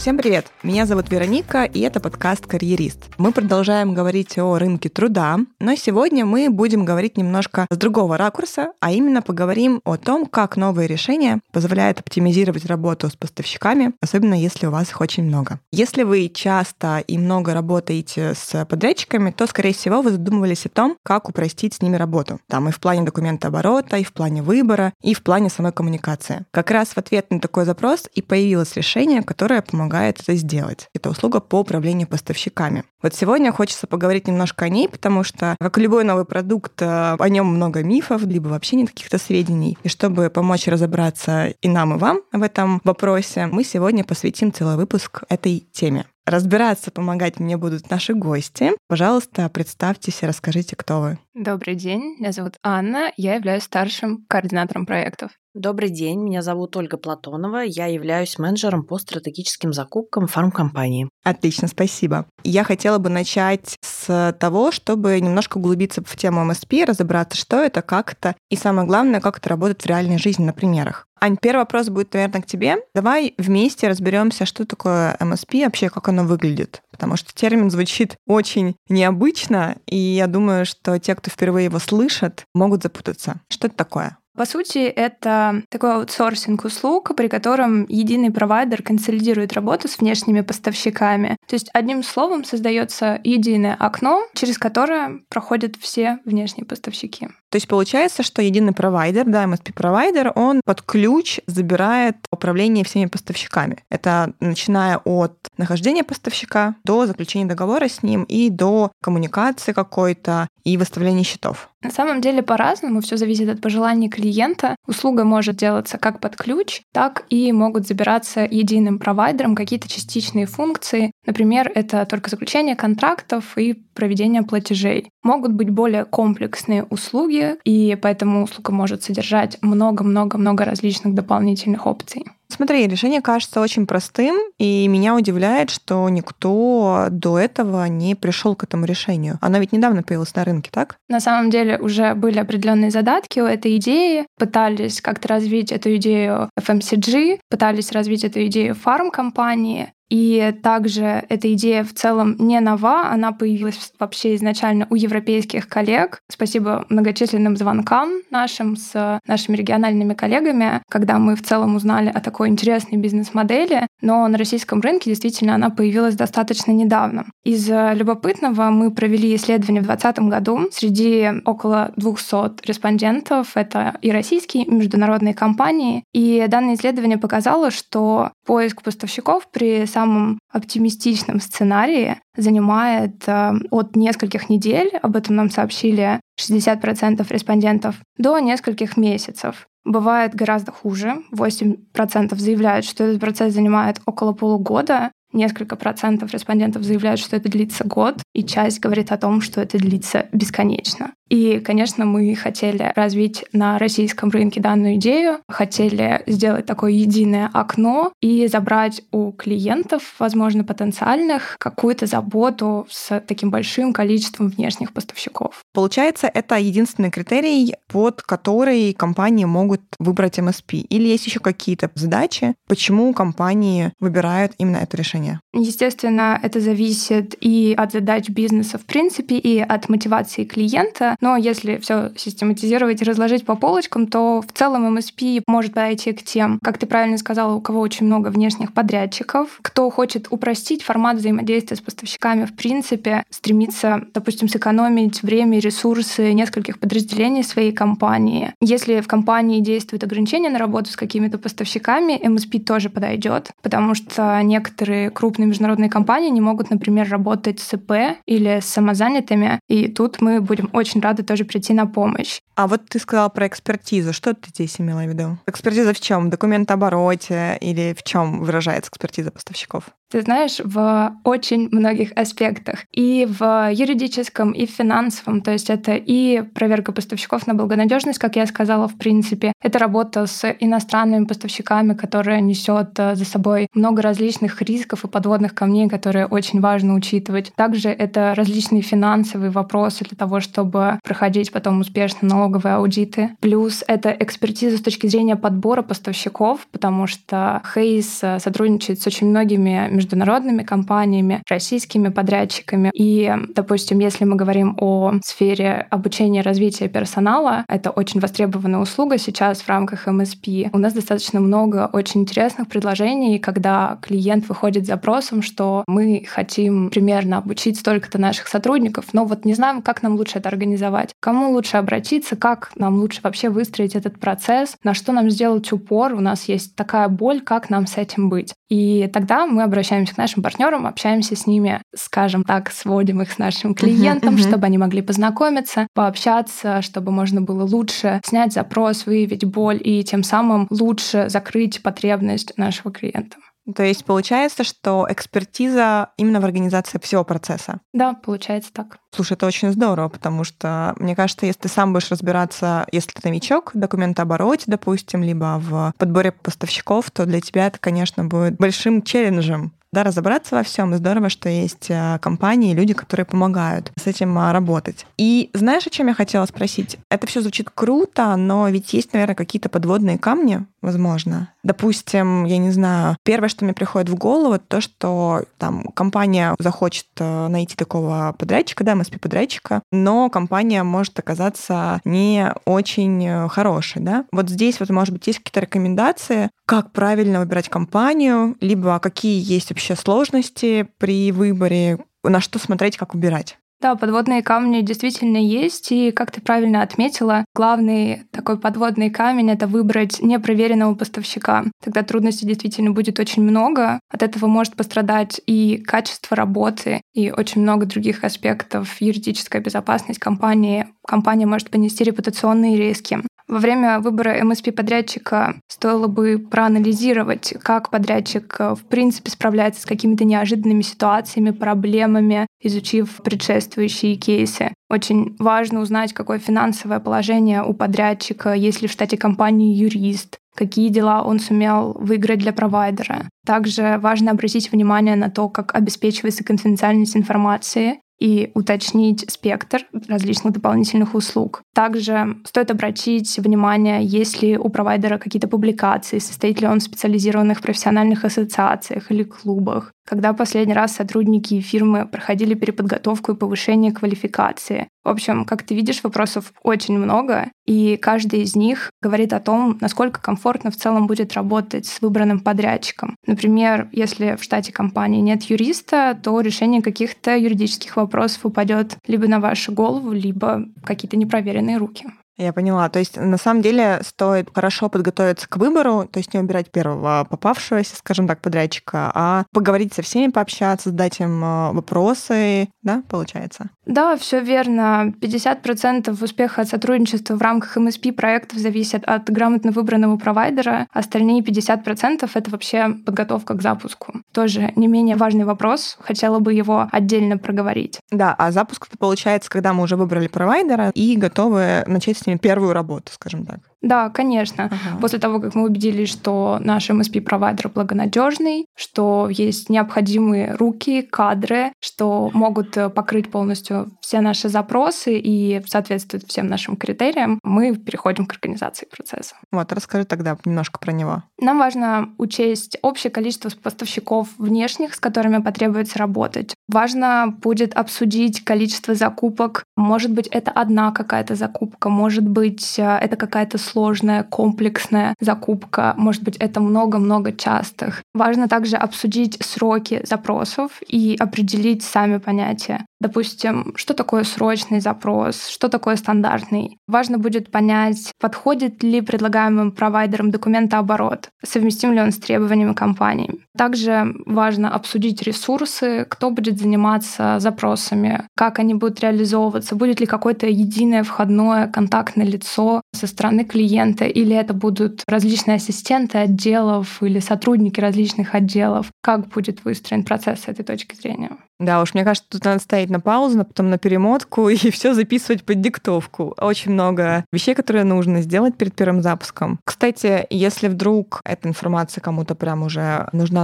Всем привет! Меня зовут Вероника, и это подкаст «Карьерист». Мы продолжаем говорить о рынке труда, но сегодня мы будем говорить немножко с другого ракурса, а именно поговорим о том, как новые решения позволяют оптимизировать работу с поставщиками, особенно если у вас их очень много. Если вы часто и много работаете с подрядчиками, то, скорее всего, вы задумывались о том, как упростить с ними работу. Там и в плане документооборота, и в плане выбора, и в плане самой коммуникации. Как раз в ответ на такой запрос и появилось решение, которое помогает это сделать. Это услуга по управлению поставщиками. Вот сегодня хочется поговорить немножко о ней, потому что, как и любой новый продукт, о нем много мифов, либо вообще нет каких-то сведений. И чтобы помочь разобраться и нам, и вам в этом вопросе, мы сегодня посвятим целый выпуск этой теме. Разбираться, помогать мне будут наши гости. Пожалуйста, представьтесь и расскажите, кто вы. Добрый день, меня зовут Анна, я являюсь старшим координатором проектов. Добрый день, меня зовут Ольга Платонова, я являюсь менеджером по стратегическим закупкам фармкомпании. Отлично, спасибо. Я хотела бы начать с того, чтобы немножко углубиться в тему МСП, разобраться, что это, как это, и самое главное, как это работает в реальной жизни на примерах. Ань, первый вопрос будет, наверное, к тебе. Давай вместе разберемся, что такое МСП, вообще как оно выглядит, потому что термин звучит очень необычно, и я думаю, что те, кто впервые его слышат, могут запутаться. Что это такое? По сути, это такой аутсорсинг услуг, при котором единый провайдер консолидирует работу с внешними поставщиками. То есть, одним словом, создается единое окно, через которое проходят все внешние поставщики. То есть получается, что единый провайдер, да, MSP-провайдер, он под ключ забирает управление всеми поставщиками. Это начиная от нахождения поставщика до заключения договора с ним и до коммуникации какой-то и выставления счетов. На самом деле по-разному, все зависит от пожеланий клиента. Услуга может делаться как под ключ, так и могут забираться единым провайдером какие-то частичные функции. Например, это только заключение контрактов и проведение платежей. Могут быть более комплексные услуги, и поэтому услуга может содержать много-много-много различных дополнительных опций. Смотри, решение кажется очень простым, и меня удивляет, что никто до этого не пришел к этому решению. Оно ведь недавно появилось на рынке, так? На самом деле уже были определенные задатки у этой идеи, пытались как-то развить эту идею FMCG, пытались развить эту идею фармкомпании. И также эта идея в целом не нова, она появилась вообще изначально у европейских коллег. Спасибо многочисленным звонкам нашим с нашими региональными коллегами, когда мы в целом узнали о такой интересной бизнес-модели, но на российском рынке действительно она появилась достаточно недавно. Из любопытного мы провели исследование в 2020 году среди около 200 респондентов, это и российские, и международные компании, и данное исследование показало, что поиск поставщиков при самом оптимистичном сценарии занимает от нескольких недель, об этом нам сообщили 60% респондентов, до нескольких месяцев. Бывает гораздо хуже. 8% заявляют, что этот процесс занимает около полугода. Несколько процентов респондентов заявляют, что это длится год, и часть говорит о том, что это длится бесконечно. И, конечно, мы хотели развить на российском рынке данную идею, хотели сделать такое единое окно и забрать у клиентов, возможно, потенциальных, какую-то заботу с таким большим количеством внешних поставщиков. Получается, это единственный критерий, под который компании могут выбрать МСП. Или есть еще какие-то задачи, почему компании выбирают именно это решение? Естественно, это зависит и от задач бизнеса в принципе, и от мотивации клиента. Но если все систематизировать и разложить по полочкам, то в целом MSP может подойти к тем, как ты правильно сказала, у кого очень много внешних подрядчиков, кто хочет упростить формат взаимодействия с поставщиками в принципе, стремится, допустим, сэкономить время и ресурсы нескольких подразделений своей компании. Если в компании действуют ограничения на работу с какими-то поставщиками, MSP тоже подойдет, потому что некоторые крупные международные компании не могут, например, работать с ИП или с самозанятыми, и тут мы будем очень рады тоже прийти на помощь. А вот ты сказала про экспертизу. Что ты здесь имела в виду? Экспертиза в чем? В документообороте или в чем выражается экспертиза поставщиков? ты знаешь, в очень многих аспектах. И в юридическом, и в финансовом. То есть это и проверка поставщиков на благонадежность, как я сказала, в принципе. Это работа с иностранными поставщиками, которая несет за собой много различных рисков и подводных камней, которые очень важно учитывать. Также это различные финансовые вопросы для того, чтобы проходить потом успешно налоговые аудиты. Плюс это экспертиза с точки зрения подбора поставщиков, потому что Hays сотрудничает с очень многими международными компаниями, российскими подрядчиками. И, допустим, если мы говорим о сфере обучения и развития персонала, это очень востребованная услуга сейчас в рамках MSP. У нас достаточно много очень интересных предложений, когда клиент выходит с запросом, что мы хотим примерно обучить столько-то наших сотрудников, но вот не знаем, как нам лучше это организовать, кому лучше обратиться, как нам лучше вообще выстроить этот процесс, на что нам сделать упор, у нас есть такая боль, как нам с этим быть. И тогда мы обращаемся к нашим партнерам, общаемся с ними, скажем так, сводим их с нашим клиентом, чтобы они могли познакомиться, пообщаться, чтобы можно было лучше снять запрос, выявить боль и тем самым лучше закрыть потребность нашего клиента. То есть получается, что экспертиза именно в организации всего процесса? Да, получается так. Слушай, это очень здорово, потому что, мне кажется, если ты сам будешь разбираться, если ты новичок, в документообороте, допустим, либо в подборе поставщиков, то для тебя это, конечно, будет большим челленджем. Да, разобраться во всем. Здорово, что есть компании, люди, которые помогают с этим работать. И знаешь, о чем я хотела спросить? Это все звучит круто, но ведь есть, наверное, какие-то подводные камни, возможно. Допустим, я не знаю, первое, что мне приходит в голову, то, что там компания захочет найти такого подрядчика, да, MSP-подрядчика, но компания может оказаться не очень хорошей, да. Вот здесь, вот, может быть, есть какие-то рекомендации, как правильно выбирать компанию, либо какие есть вообще сложности при выборе, на что смотреть, как выбирать. Да, подводные камни действительно есть, и, как ты правильно отметила, главный такой подводный камень — это выбрать непроверенного поставщика. Тогда трудностей действительно будет очень много, от этого может пострадать и качество работы, и очень много других аспектов, юридическая безопасность компании. Компания может понести репутационные риски. Во время выбора MSP-подрядчика стоило бы проанализировать, как подрядчик в принципе справляется с какими-то неожиданными ситуациями, проблемами, изучив предшествующие кейсы. Очень важно узнать, какое финансовое положение у подрядчика, есть ли в штате компании юрист, какие дела он сумел выиграть для провайдера. Также важно обратить внимание на то, как обеспечивается конфиденциальность информации, и уточнить спектр различных дополнительных услуг. Также стоит обратить внимание, есть ли у провайдера какие-то публикации, состоит ли он в специализированных профессиональных ассоциациях или клубах, когда последний раз сотрудники фирмы проходили переподготовку и повышение квалификации. В общем, как ты видишь, вопросов очень много, и каждый из них говорит о том, насколько комфортно в целом будет работать с выбранным подрядчиком. Например, если в штате компании нет юриста, то решение каких-то юридических вопросов упадет либо на вашу голову, либо какие-то непроверенные руки. Я поняла. То есть, на самом деле, стоит хорошо подготовиться к выбору, то есть не выбирать первого попавшегося, скажем так, подрядчика, а поговорить со всеми, пообщаться, задать им вопросы, да, получается? Да, все верно. 50% успеха от сотрудничества в рамках MSP-проектов зависят от грамотно выбранного провайдера, остальные 50% — это вообще подготовка к запуску. Тоже не менее важный вопрос, хотела бы его отдельно проговорить. Да, а запуск это получается, когда мы уже выбрали провайдера и готовы начать с ним первую работу, скажем так. Да, конечно. Ага. После того, как мы убедились, что наш MSP-провайдер благонадежный, что есть необходимые руки, кадры, что могут покрыть полностью все наши запросы и соответствуют всем нашим критериям, мы переходим к организации процесса. Вот, расскажи тогда немножко про него. Нам важно учесть общее количество поставщиков внешних, с которыми потребуется работать. Важно будет обсудить количество закупок. Может быть, это одна какая-то закупка, может быть, это какая-то сложная, комплексная закупка, может быть, это много-много частых. Важно также обсудить сроки запросов и определить сами понятия. Допустим, что такое срочный запрос, что такое стандартный. Важно будет понять, подходит ли предлагаемым провайдерам документооборот, совместим ли он с требованиями компании. Также важно обсудить ресурсы, кто будет заниматься запросами, как они будут реализовываться, будет ли какое-то единое входное контактное лицо со стороны клиента, или это будут различные ассистенты отделов или сотрудники различных отделов, как будет выстроен процесс с этой точки зрения. Да уж, мне кажется, тут надо ставить на паузу, а потом на перемотку и все записывать под диктовку. Очень много вещей, которые нужно сделать перед первым запуском. Кстати, если вдруг эта информация кому-то прям уже нужна,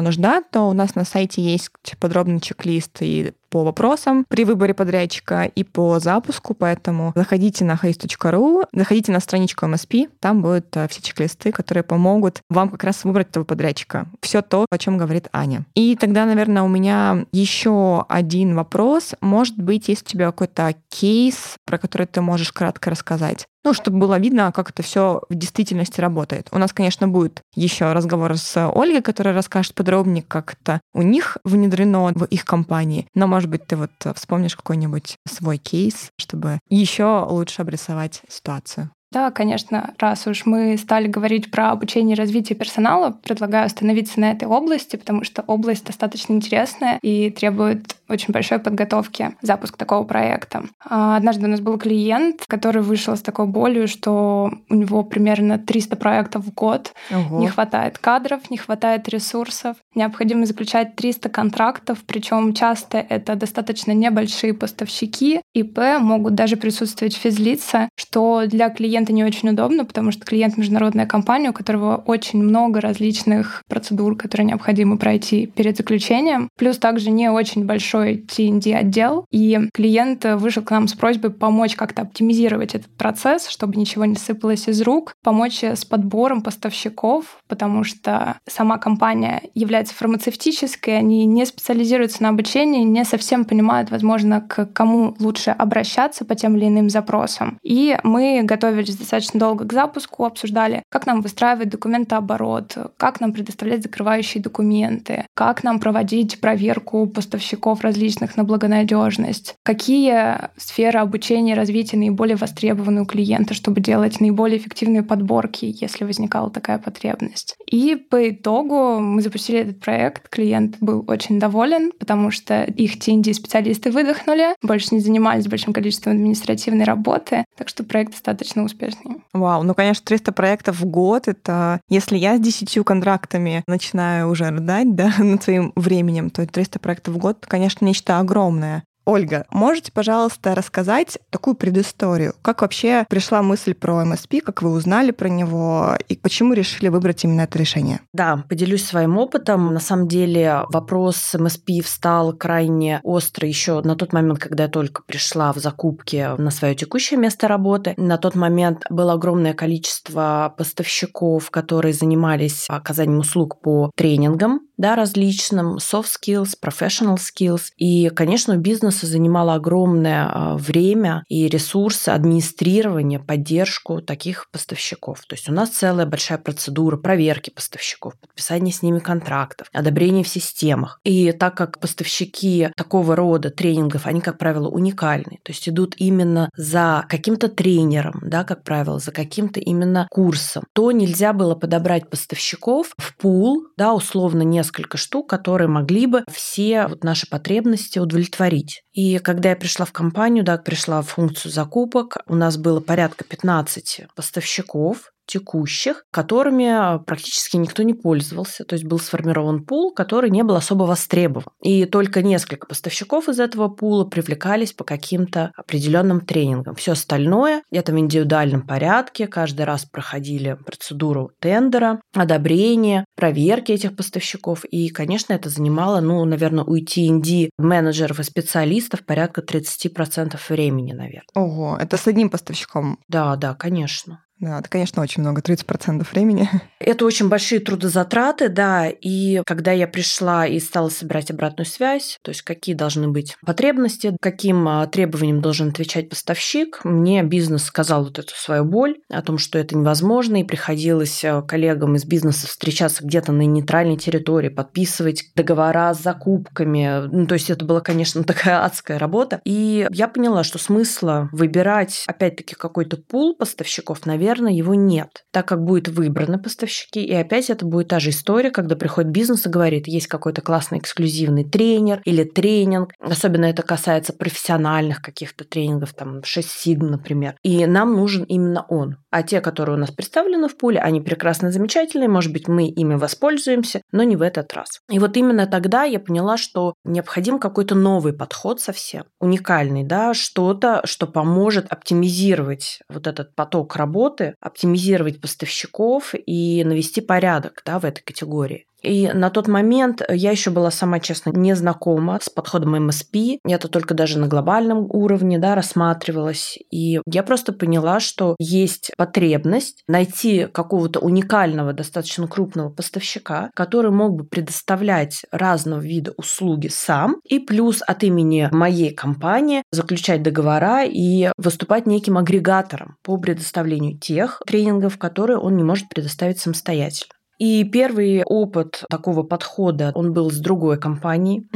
то у нас на сайте есть подробный чек-лист и по вопросам при выборе подрядчика, и по запуску, поэтому заходите на haisto.ru, заходите на страничку MSP, там будут все чек-листы, которые помогут вам как раз выбрать этого подрядчика. Все то, о чем говорит Аня. И тогда, наверное, у меня еще один вопрос. Может быть, есть у тебя какой-то кейс, про который ты можешь кратко рассказать? Чтобы было видно, как это все в действительности работает. У нас, конечно, будет еще разговор с Ольгой, которая расскажет подробнее, как это у них внедрено в их компании. Но, может быть, ты вспомнишь какой-нибудь свой кейс, чтобы еще лучше обрисовать ситуацию. Да, конечно, раз уж мы стали говорить про обучение и развитие персонала, предлагаю остановиться на этой области, потому что область достаточно интересная и требует очень большой подготовки, запуск такого проекта. Однажды у нас был клиент, который вышел с такой болью, что у него примерно 300 проектов в год. Ого. Не хватает кадров, не хватает ресурсов. Необходимо заключать 300 контрактов, причем часто это достаточно небольшие поставщики. ИП могут даже присутствовать физлица, что для клиента не очень удобно, потому что клиент — международная компания, у которого очень много различных процедур, которые необходимо пройти перед заключением. Плюс также не очень большой IT&D отдел, и клиент вышел к нам с просьбой помочь как-то оптимизировать этот процесс, чтобы ничего не сыпалось из рук, помочь с подбором поставщиков, потому что сама компания является фармацевтической, они не специализируются на обучении, не совсем понимают, возможно, к кому лучше обращаться по тем или иным запросам. И мы готовились достаточно долго к запуску, обсуждали, как нам выстраивать документооборот, как нам предоставлять закрывающие документы, как нам проводить проверку поставщиков различных на благонадежность, какие сферы обучения и развития наиболее востребованы у клиента, чтобы делать наиболее эффективные подборки, если возникала такая потребность. И по итогу мы запустили этот проект, клиент был очень доволен, потому что их T&D-специалисты выдохнули, больше не занимались большим количеством административной работы, так что проект достаточно успешный. Вау, конечно, 300 проектов в год, это если я с 10 контрактами начинаю уже рыдать, над своим временем, то 300 проектов в год, конечно, нечто огромное. Ольга, можете, пожалуйста, рассказать такую предысторию? Как вообще пришла мысль про MSP, как вы узнали про него и почему решили выбрать именно это решение? Да, поделюсь своим опытом. На самом деле вопрос MSP встал крайне остро еще на тот момент, когда я только пришла в закупки на свое текущее место работы. На тот момент было огромное количество поставщиков, которые занимались оказанием услуг по тренингам, различным soft skills, professional skills. И, конечно, у бизнеса занимало огромное время и ресурсы, администрирование, поддержку таких поставщиков. То есть у нас целая большая процедура проверки поставщиков, подписание с ними контрактов, одобрение в системах. И так как поставщики такого рода тренингов, они, как правило, уникальны, то есть идут именно за каким-то тренером, как правило, за каким-то именно курсом, то нельзя было подобрать поставщиков в пул, условно, несколько штук, которые могли бы все наши потребности удовлетворить. И когда я пришла в компанию, пришла в функцию закупок, у нас было порядка 15 поставщиков текущих, которыми практически никто не пользовался. То есть был сформирован пул, который не был особо востребован. И только несколько поставщиков из этого пула привлекались по каким-то определенным тренингам. Все остальное это в индивидуальном порядке. Каждый раз проходили процедуру тендера, одобрения, проверки этих поставщиков. И, конечно, это занимало, наверное, у IT&D менеджеров и специалистов порядка 30% времени, наверное. Ого, это с одним поставщиком? Да, конечно. Да, это, конечно, очень много, 30% времени. Это очень большие трудозатраты, да, и когда я пришла и стала собирать обратную связь, то есть какие должны быть потребности, каким требованиям должен отвечать поставщик, мне бизнес сказал вот эту свою боль о том, что это невозможно, и приходилось коллегам из бизнеса встречаться где-то на нейтральной территории, подписывать договора с закупками, ну, то есть это была, конечно, такая адская работа, и я поняла, что смысла выбирать, опять-таки, какой-то пул поставщиков, наверное, его нет, так как будет выбраны поставщики, и опять это будет та же история, когда приходит бизнес и говорит, есть какой-то классный эксклюзивный тренер или тренинг, особенно это касается профессиональных каких-то тренингов, там 6SIGN, например, и нам нужен именно он. А те, которые у нас представлены в пуле, они прекрасно замечательные, может быть, мы ими воспользуемся, но не в этот раз. И вот именно тогда я поняла, что необходим какой-то новый подход совсем, уникальный, да, что-то, что поможет оптимизировать вот этот поток работы, оптимизировать поставщиков и навести порядок, да, в этой категории. И на тот момент я еще была сама, честно, не знакома с подходом MSP. Это только даже на глобальном уровне, да, рассматривалось. И я просто поняла, что есть потребность найти какого-то уникального, достаточно крупного поставщика, который мог бы предоставлять разного вида услуги сам, и плюс от имени моей компании заключать договора и выступать неким агрегатором по предоставлению тех тренингов, которые он не может предоставить самостоятельно. И первый опыт такого подхода, он был с другой компанией,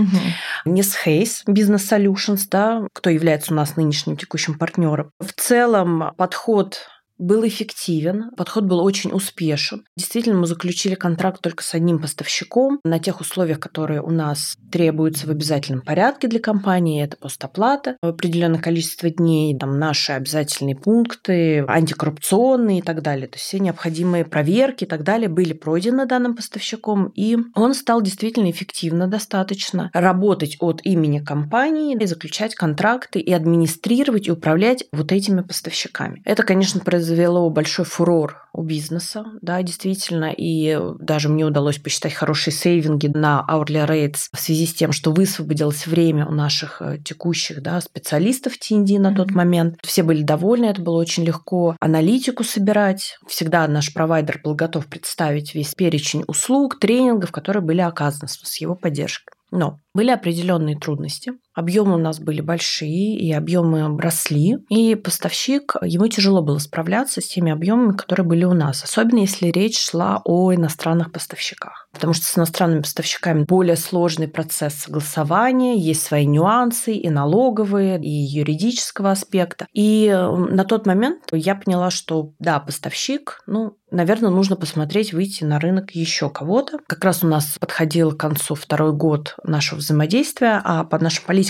не с Hays Business Solutions, да, кто является у нас нынешним текущим партнером. В целом подход был эффективен, подход был очень успешен. Действительно, мы заключили контракт только с одним поставщиком на тех условиях, которые у нас требуются в обязательном порядке для компании. Это постоплата в определенное количество дней, там наши обязательные пункты, антикоррупционные и так далее. То есть все необходимые проверки и так далее были пройдены данным поставщиком, и он стал действительно эффективно достаточно работать от имени компании и заключать контракты, и администрировать, и управлять вот этими поставщиками. Это, конечно, произвело большой фурор у бизнеса, да, действительно, и даже мне удалось посчитать хорошие сейвинги на hourly rates в связи с тем, что высвободилось время у наших текущих, да, специалистов IT&D на тот момент. Все были довольны, это было очень легко аналитику собирать. Всегда наш провайдер был готов представить весь перечень услуг, тренингов, которые были оказаны с его поддержкой. Но были определенные трудности. Объемы у нас были большие, и объемы росли, и поставщик, ему тяжело было справляться с теми объемами, которые были у нас, особенно если речь шла о иностранных поставщиках. Потому что с иностранными поставщиками более сложный процесс согласования, есть свои нюансы и налоговые, и юридического аспекта. И на тот момент я поняла, что да, поставщик, ну, наверное, нужно посмотреть, выйти на рынок еще кого-то. Как раз у нас подходил к концу второй год нашего взаимодействия, а под нашим политикам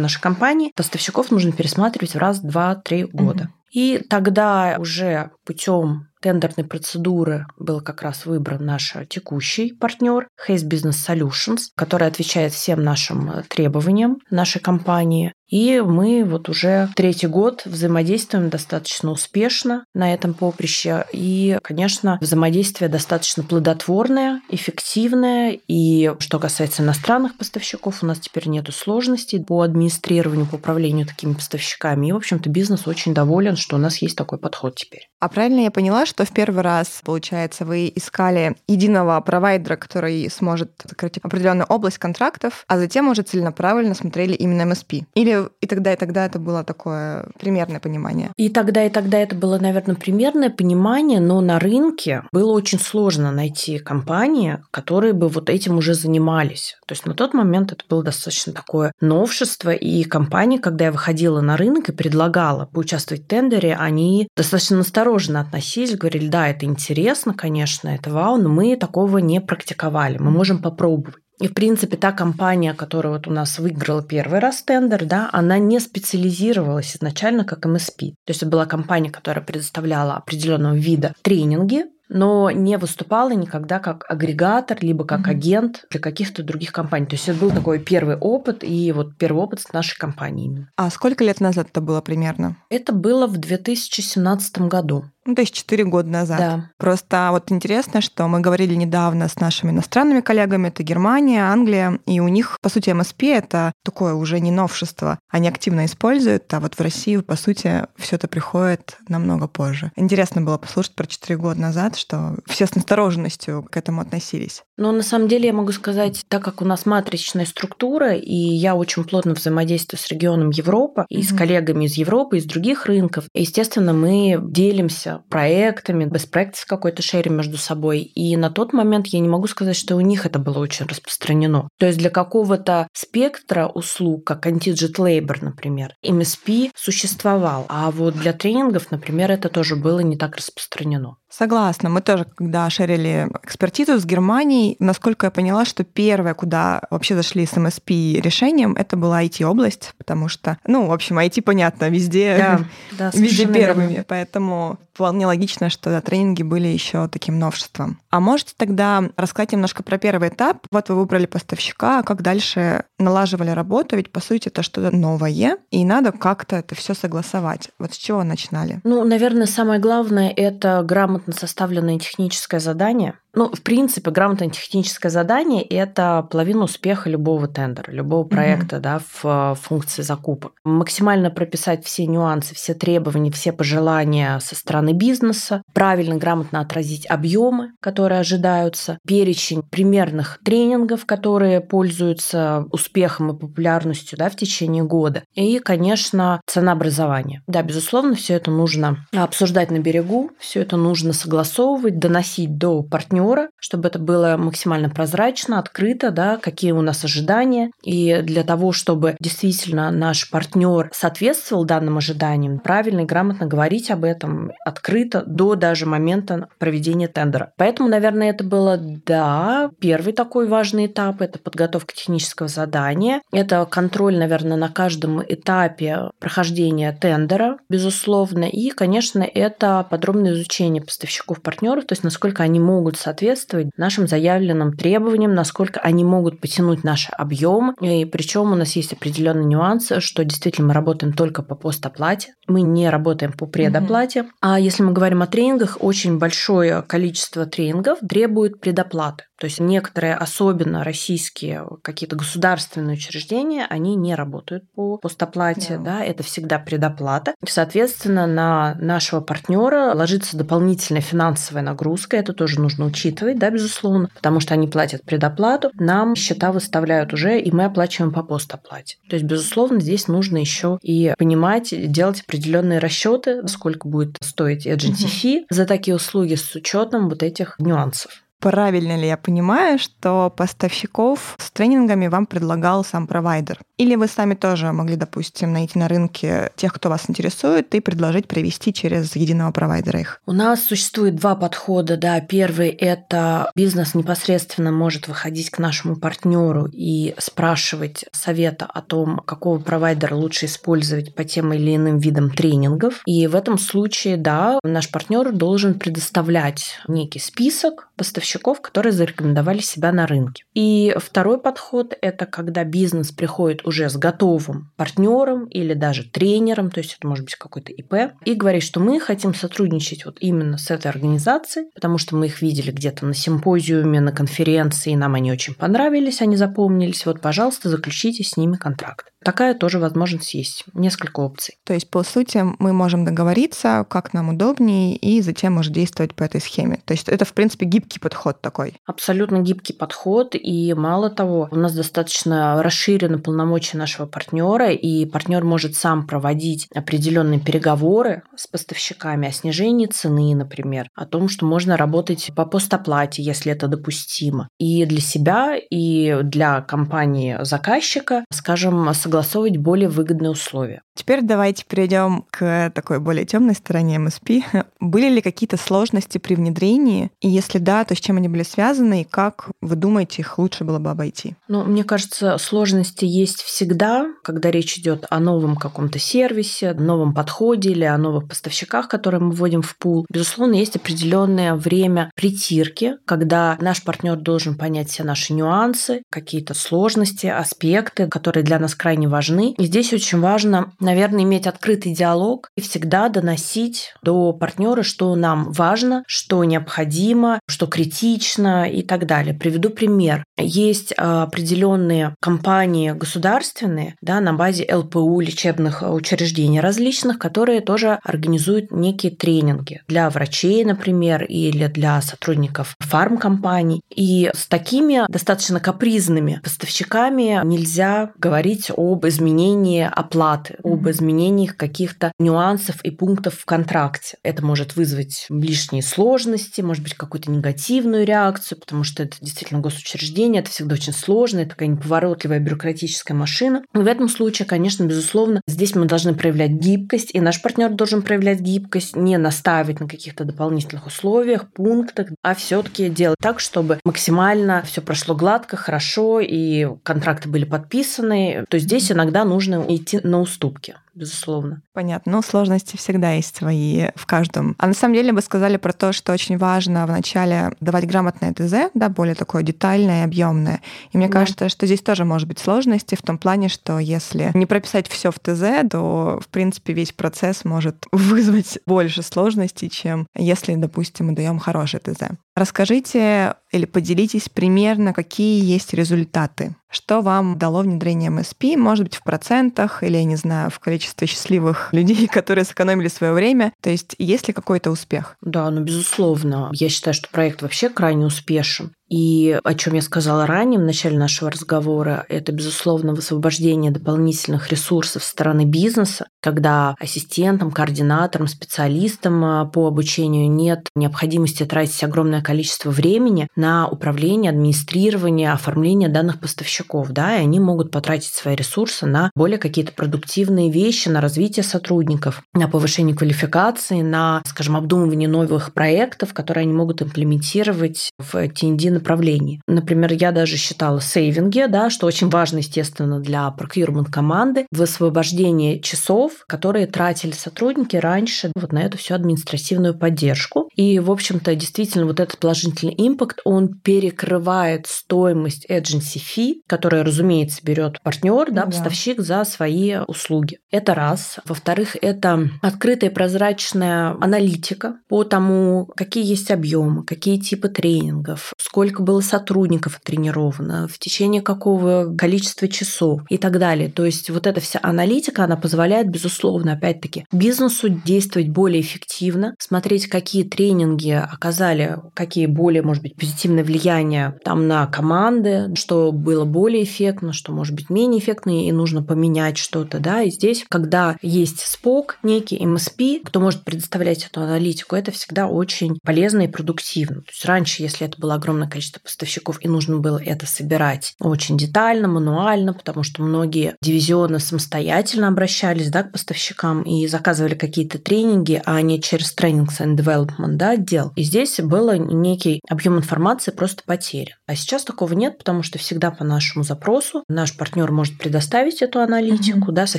нашей компании поставщиков нужно пересматривать в раз, два, три года. И тогда уже путем тендерной процедуры был как раз выбран наш текущий партнер Hays Business Solutions, который отвечает всем нашим требованиям нашей компании. И мы вот уже третий год взаимодействуем достаточно успешно на этом поприще. И, конечно, взаимодействие достаточно плодотворное, эффективное. И что касается иностранных поставщиков, у нас теперь нету сложностей по администрированию, по управлению такими поставщиками. И, в общем-то, бизнес очень доволен, что у нас есть такой подход теперь. А правильно я поняла, что в первый раз, получается, вы искали единого провайдера, который сможет закрыть определенную область контрактов, а затем уже целенаправленно смотрели именно МСП? Или и тогда это было такое примерное понимание? И тогда это было, наверное, примерное понимание, но на рынке было очень сложно найти компании, которые бы вот этим уже занимались. То есть на тот момент это было достаточно такое новшество, и компании, когда я выходила на рынок и предлагала поучаствовать в тендере, они достаточно осторожно относились, говорили, да, это интересно, конечно, это вау, но мы такого не практиковали, мы можем попробовать. И, в принципе, та компания, которая вот у нас выиграла первый раз тендер, да, она не специализировалась изначально как MSP. То есть это была компания, которая предоставляла определенного вида тренинги, но не выступала никогда как агрегатор, либо как агент для каких-то других компаний. То есть это был такой первый опыт, и вот первый опыт с нашей компанией. А сколько лет назад это было примерно? Это было в 2017 году. ну, то есть 4 года назад. Да. Просто вот интересно, что мы говорили недавно с нашими иностранными коллегами, это Германия, Англия, и у них, по сути, MSP — это такое уже не новшество. Они активно используют, а вот в России, по сути, все это приходит намного позже. Интересно было послушать про 4 года назад, что все с настороженностью к этому относились. Но на самом деле я могу сказать, так как у нас матричная структура, и я очень плотно взаимодействую с регионом Европа и с коллегами из Европы, из других рынков, естественно, мы делимся проектами, best practice какой-то шерим между собой. И на тот момент я не могу сказать, что у них это было очень распространено. То есть для какого-то спектра услуг, как contingent labor, например, MSP существовал, а вот для тренингов, например, это тоже было не так распространено. Согласна. Мы тоже, когда шерили экспертизу с Германией, насколько я поняла, что первое, куда вообще зашли с МСП решением, это была IT-область, потому что, ну, в общем, IT, понятно, везде, да, везде первыми. Верно. Поэтому вполне логично, что тренинги были еще таким новшеством. А можете тогда рассказать немножко про первый этап? Вот вы выбрали поставщика, а как дальше налаживали работу? Ведь, по сути, это что-то новое, и надо как-то это все согласовать. Вот с чего начинали? Ну, наверное, самое главное — это грамотно составленное техническое задание. Ну, в принципе, грамотное техническое задание – это половина успеха любого тендера, любого проекта, да, в функции закупок. Максимально прописать все нюансы, все требования, все пожелания со стороны бизнеса, правильно, грамотно отразить объемы, которые ожидаются, перечень примерных тренингов, которые пользуются успехом и популярностью, да, в течение года. И, конечно, ценообразование. Да, безусловно, все это нужно обсуждать на берегу, все это нужно согласовывать, доносить до партнера, чтобы это было максимально прозрачно, открыто, да, какие у нас ожидания. И для того, чтобы действительно наш партнер соответствовал данным ожиданиям, правильно и грамотно говорить об этом открыто до даже момента проведения тендера. Поэтому, наверное, это было, да, первый такой важный этап – это подготовка технического задания, это контроль, наверное, на каждом этапе прохождения тендера, безусловно, и, конечно, это подробное изучение поставщиков-партнеров, то есть насколько они могут соответствовать нашим заявленным требованиям, насколько они могут потянуть наши объемы. И причем у нас есть определенные нюансы, что действительно мы работаем только по постоплате, мы не работаем по предоплате. А если мы говорим о тренингах, очень большое количество тренингов требует предоплаты. То есть некоторые, особенно российские какие-то государственные учреждения, они не работают по постоплате, да, это всегда предоплата. И, соответственно, на нашего партнера ложится дополнительная финансовая нагрузка, это тоже нужно учитывать, да, безусловно, потому что они платят предоплату, нам счета выставляют уже, и мы оплачиваем по постоплате. То есть, безусловно, здесь нужно еще и понимать, делать определенные расчеты, сколько будет стоить agency fee за такие услуги с учетом вот этих нюансов. Правильно ли я понимаю, что поставщиков с тренингами вам предлагал сам провайдер? Или вы сами тоже могли, допустим, найти на рынке тех, кто вас интересует, и предложить привести через единого провайдера их? У нас существует два подхода. Да. Первый – это бизнес непосредственно может выходить к нашему партнеру и спрашивать совета о том, какого провайдера лучше использовать по тем или иным видам тренингов. И в этом случае, да, наш партнер должен предоставлять некий список поставщиков, которые зарекомендовали себя на рынке. И второй подход – это когда бизнес приходит уже с готовым партнером или даже тренером, то есть это может быть какой-то ИП, и говорит, что мы хотим сотрудничать вот именно с этой организацией, потому что мы их видели где-то на симпозиуме, на конференции, и нам они очень понравились, они запомнились. Вот, пожалуйста, заключите с ними контракт. Такая тоже возможность есть. Несколько опций. То есть, по сути, мы можем договориться, как нам удобнее, и затем уже действовать по этой схеме. То есть это, в принципе, гибкий подход такой. Абсолютно гибкий подход. И мало того, у нас достаточно расширены полномочия нашего партнера, и партнер может сам проводить определенные переговоры с поставщиками о снижении цены, например, о том, что можно работать по постоплате, если это допустимо. И для себя, и для компании-заказчика, скажем, согласовывать более выгодные условия. Теперь давайте перейдем к такой более темной стороне MSP. Были ли какие-то сложности при внедрении? И если да, то с чем они были связаны? И как, вы думаете, их лучше было бы обойти? Ну, мне кажется, сложности есть всегда, когда речь идет о новом каком-то сервисе, новом подходе или о новых поставщиках, которые мы вводим в пул. Безусловно, есть определенное время притирки, когда наш партнер должен понять все наши нюансы, какие-то сложности, аспекты, которые для нас крайне они важны. И здесь очень важно, наверное, иметь открытый диалог и всегда доносить до партнера, что нам важно, что необходимо, что критично и так далее. Приведу пример. Есть определенные компании государственные, да, на базе ЛПУ, лечебных учреждений различных, которые тоже организуют некие тренинги для врачей, например, или для сотрудников фармкомпаний. И с такими достаточно капризными поставщиками нельзя говорить об изменении оплаты, об изменении каких-то нюансов и пунктов в контракте. Это может вызвать лишние сложности, может быть, какую-то негативную реакцию, потому что это действительно госучреждение, это всегда очень сложная, такая неповоротливая бюрократическая машина. И в этом случае, конечно, безусловно, здесь мы должны проявлять гибкость, и наш партнер должен проявлять гибкость, не настаивать на каких-то дополнительных условиях, пунктах, а все-таки делать так, чтобы максимально все прошло гладко, хорошо, и контракты были подписаны. То есть здесь иногда нужно идти на уступки. Безусловно. Понятно. Ну, сложности всегда есть свои в каждом. А на самом деле вы сказали про то, что очень важно вначале давать грамотное ТЗ, да, более такое детальное и объемное. И мне кажется, что здесь тоже может быть сложности в том плане, что если не прописать все в ТЗ, то, в принципе, весь процесс может вызвать больше сложностей, чем если, допустим, мы даем хорошее ТЗ. Расскажите или поделитесь примерно, какие есть результаты. Что вам дало внедрение MSP, может быть, в процентах или, я не знаю, в количестве счастливых людей, которые сэкономили свое время? То есть есть ли какой-то успех? Да, ну, безусловно. Я считаю, что проект вообще крайне успешен. И о чем я сказала ранее, в начале нашего разговора, это, безусловно, высвобождение дополнительных ресурсов со стороны бизнеса, когда ассистентам, координаторам, специалистам по обучению нет необходимости тратить огромное количество времени на управление, администрирование, оформление данных поставщиков, да, и они могут потратить свои ресурсы на более какие-то продуктивные вещи, на развитие сотрудников, на повышение квалификации, на, скажем, обдумывание новых проектов, которые они могут имплементировать в IT&D направлении. Например, я даже считала сейвинги, да, что очень важно, естественно, для procurement команды, высвобождение часов, которые тратили сотрудники раньше вот на эту всю административную поддержку. И, в общем-то, действительно, вот этот положительный импакт, он перекрывает стоимость agency fee, которую, разумеется, берет партнер, да, поставщик за свои услуги. Это раз. Во-вторых, это открытая прозрачная аналитика по тому, какие есть объемы, какие типы тренингов, сколько было сотрудников тренировано, в течение какого количества часов и так далее. То есть вот эта вся аналитика, она позволяет, безусловно, опять-таки, бизнесу действовать более эффективно, смотреть, какие тренинги оказали, какие более, может быть, позитивное влияние там на команды, что было более эффектно, что, может быть, менее эффектно, и нужно поменять что-то, да. И здесь, когда есть СПОК, некий MSP, кто может предоставлять эту аналитику, это всегда очень полезно и продуктивно. То есть раньше, если это было огромное количество поставщиков, и нужно было это собирать очень детально, мануально, потому что многие дивизионы самостоятельно обращались, да, к поставщикам и заказывали какие-то тренинги, а не через Trainings and Development, да, отдел. И здесь был некий объем информации просто потерян. А сейчас такого нет, потому что всегда по нашему запросу наш партнер может предоставить эту аналитику, да, со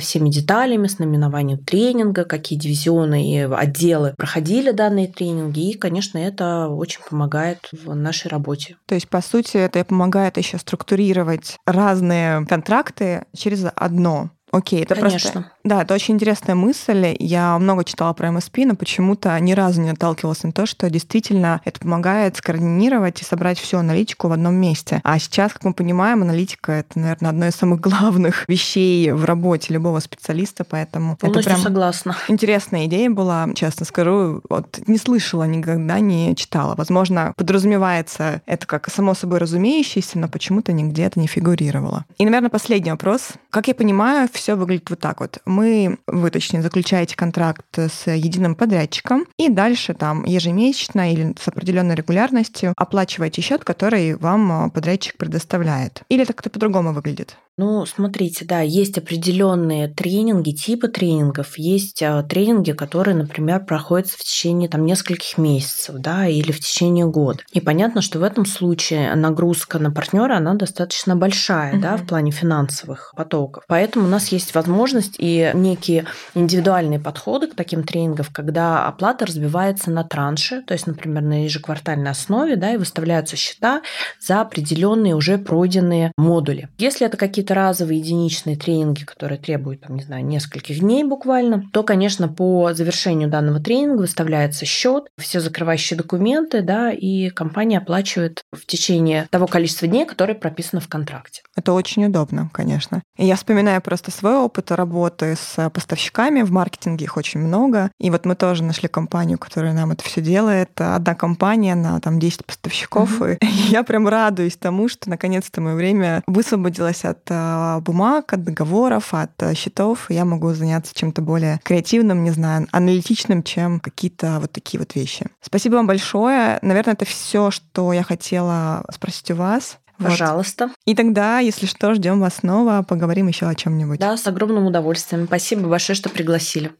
всеми деталями, с наименованием тренинга, какие дивизионы и отделы проходили данные тренинги, и, конечно, это очень помогает в нашей работе. То есть, по сути, это помогает еще структурировать разные контракты через одно. Окей, это конечно. Просто... Да, это очень интересная мысль. Я много читала про MSP, но почему-то ни разу не наталкивалась на то, что действительно это помогает скоординировать и собрать всю аналитику в одном месте. А сейчас, как мы понимаем, аналитика — это, наверное, одно из самых главных вещей в работе любого специалиста, поэтому... Полностью это прям согласна. Интересная идея была, честно скажу. Вот не слышала никогда, не читала. Возможно, подразумевается это как само собой разумеющееся, но почему-то нигде это не фигурировало. И, наверное, последний вопрос. Как я понимаю, все выглядит вот так вот. Вы, точнее, заключаете контракт с единым подрядчиком, и дальше там ежемесячно или с определенной регулярностью оплачиваете счет, который вам подрядчик предоставляет. Или это как-то по-другому выглядит? Ну, смотрите, да, есть определенные тренинги, типы тренингов. Есть тренинги, которые, например, проходят в течение там нескольких месяцев, да, или в течение года. И понятно, что в этом случае нагрузка на партнера, она достаточно большая, да, в плане финансовых потоков. Поэтому у нас есть возможность и некие индивидуальные подходы к таким тренингам, когда оплата разбивается на транши, то есть, например, на ежеквартальной основе, да, и выставляются счета за определенные уже пройденные модули. Если это какие-то какие-то разовые единичные тренинги, которые требуют, там, не знаю, нескольких дней буквально, то, конечно, по завершению данного тренинга выставляется счет, все закрывающие документы, да, и компания оплачивает в течение того количества дней, которое прописано в контракте. Это очень удобно, конечно. И я вспоминаю просто свой опыт работы с поставщиками, в маркетинге их очень много, и вот мы тоже нашли компанию, которая нам это все делает. Одна компания на там 10 поставщиков, и я прям радуюсь тому, что наконец-то мое время высвободилось от бумаг, от договоров, от счетов, и я могу заняться чем-то более креативным, не знаю, аналитичным, чем какие-то вот такие вот вещи. Спасибо вам большое. Наверное, это все, что я хотела спросить у вас. Пожалуйста. Вот. И тогда, если что, ждем вас снова, поговорим еще о чем-нибудь. Да, с огромным удовольствием. Спасибо большое, что пригласили.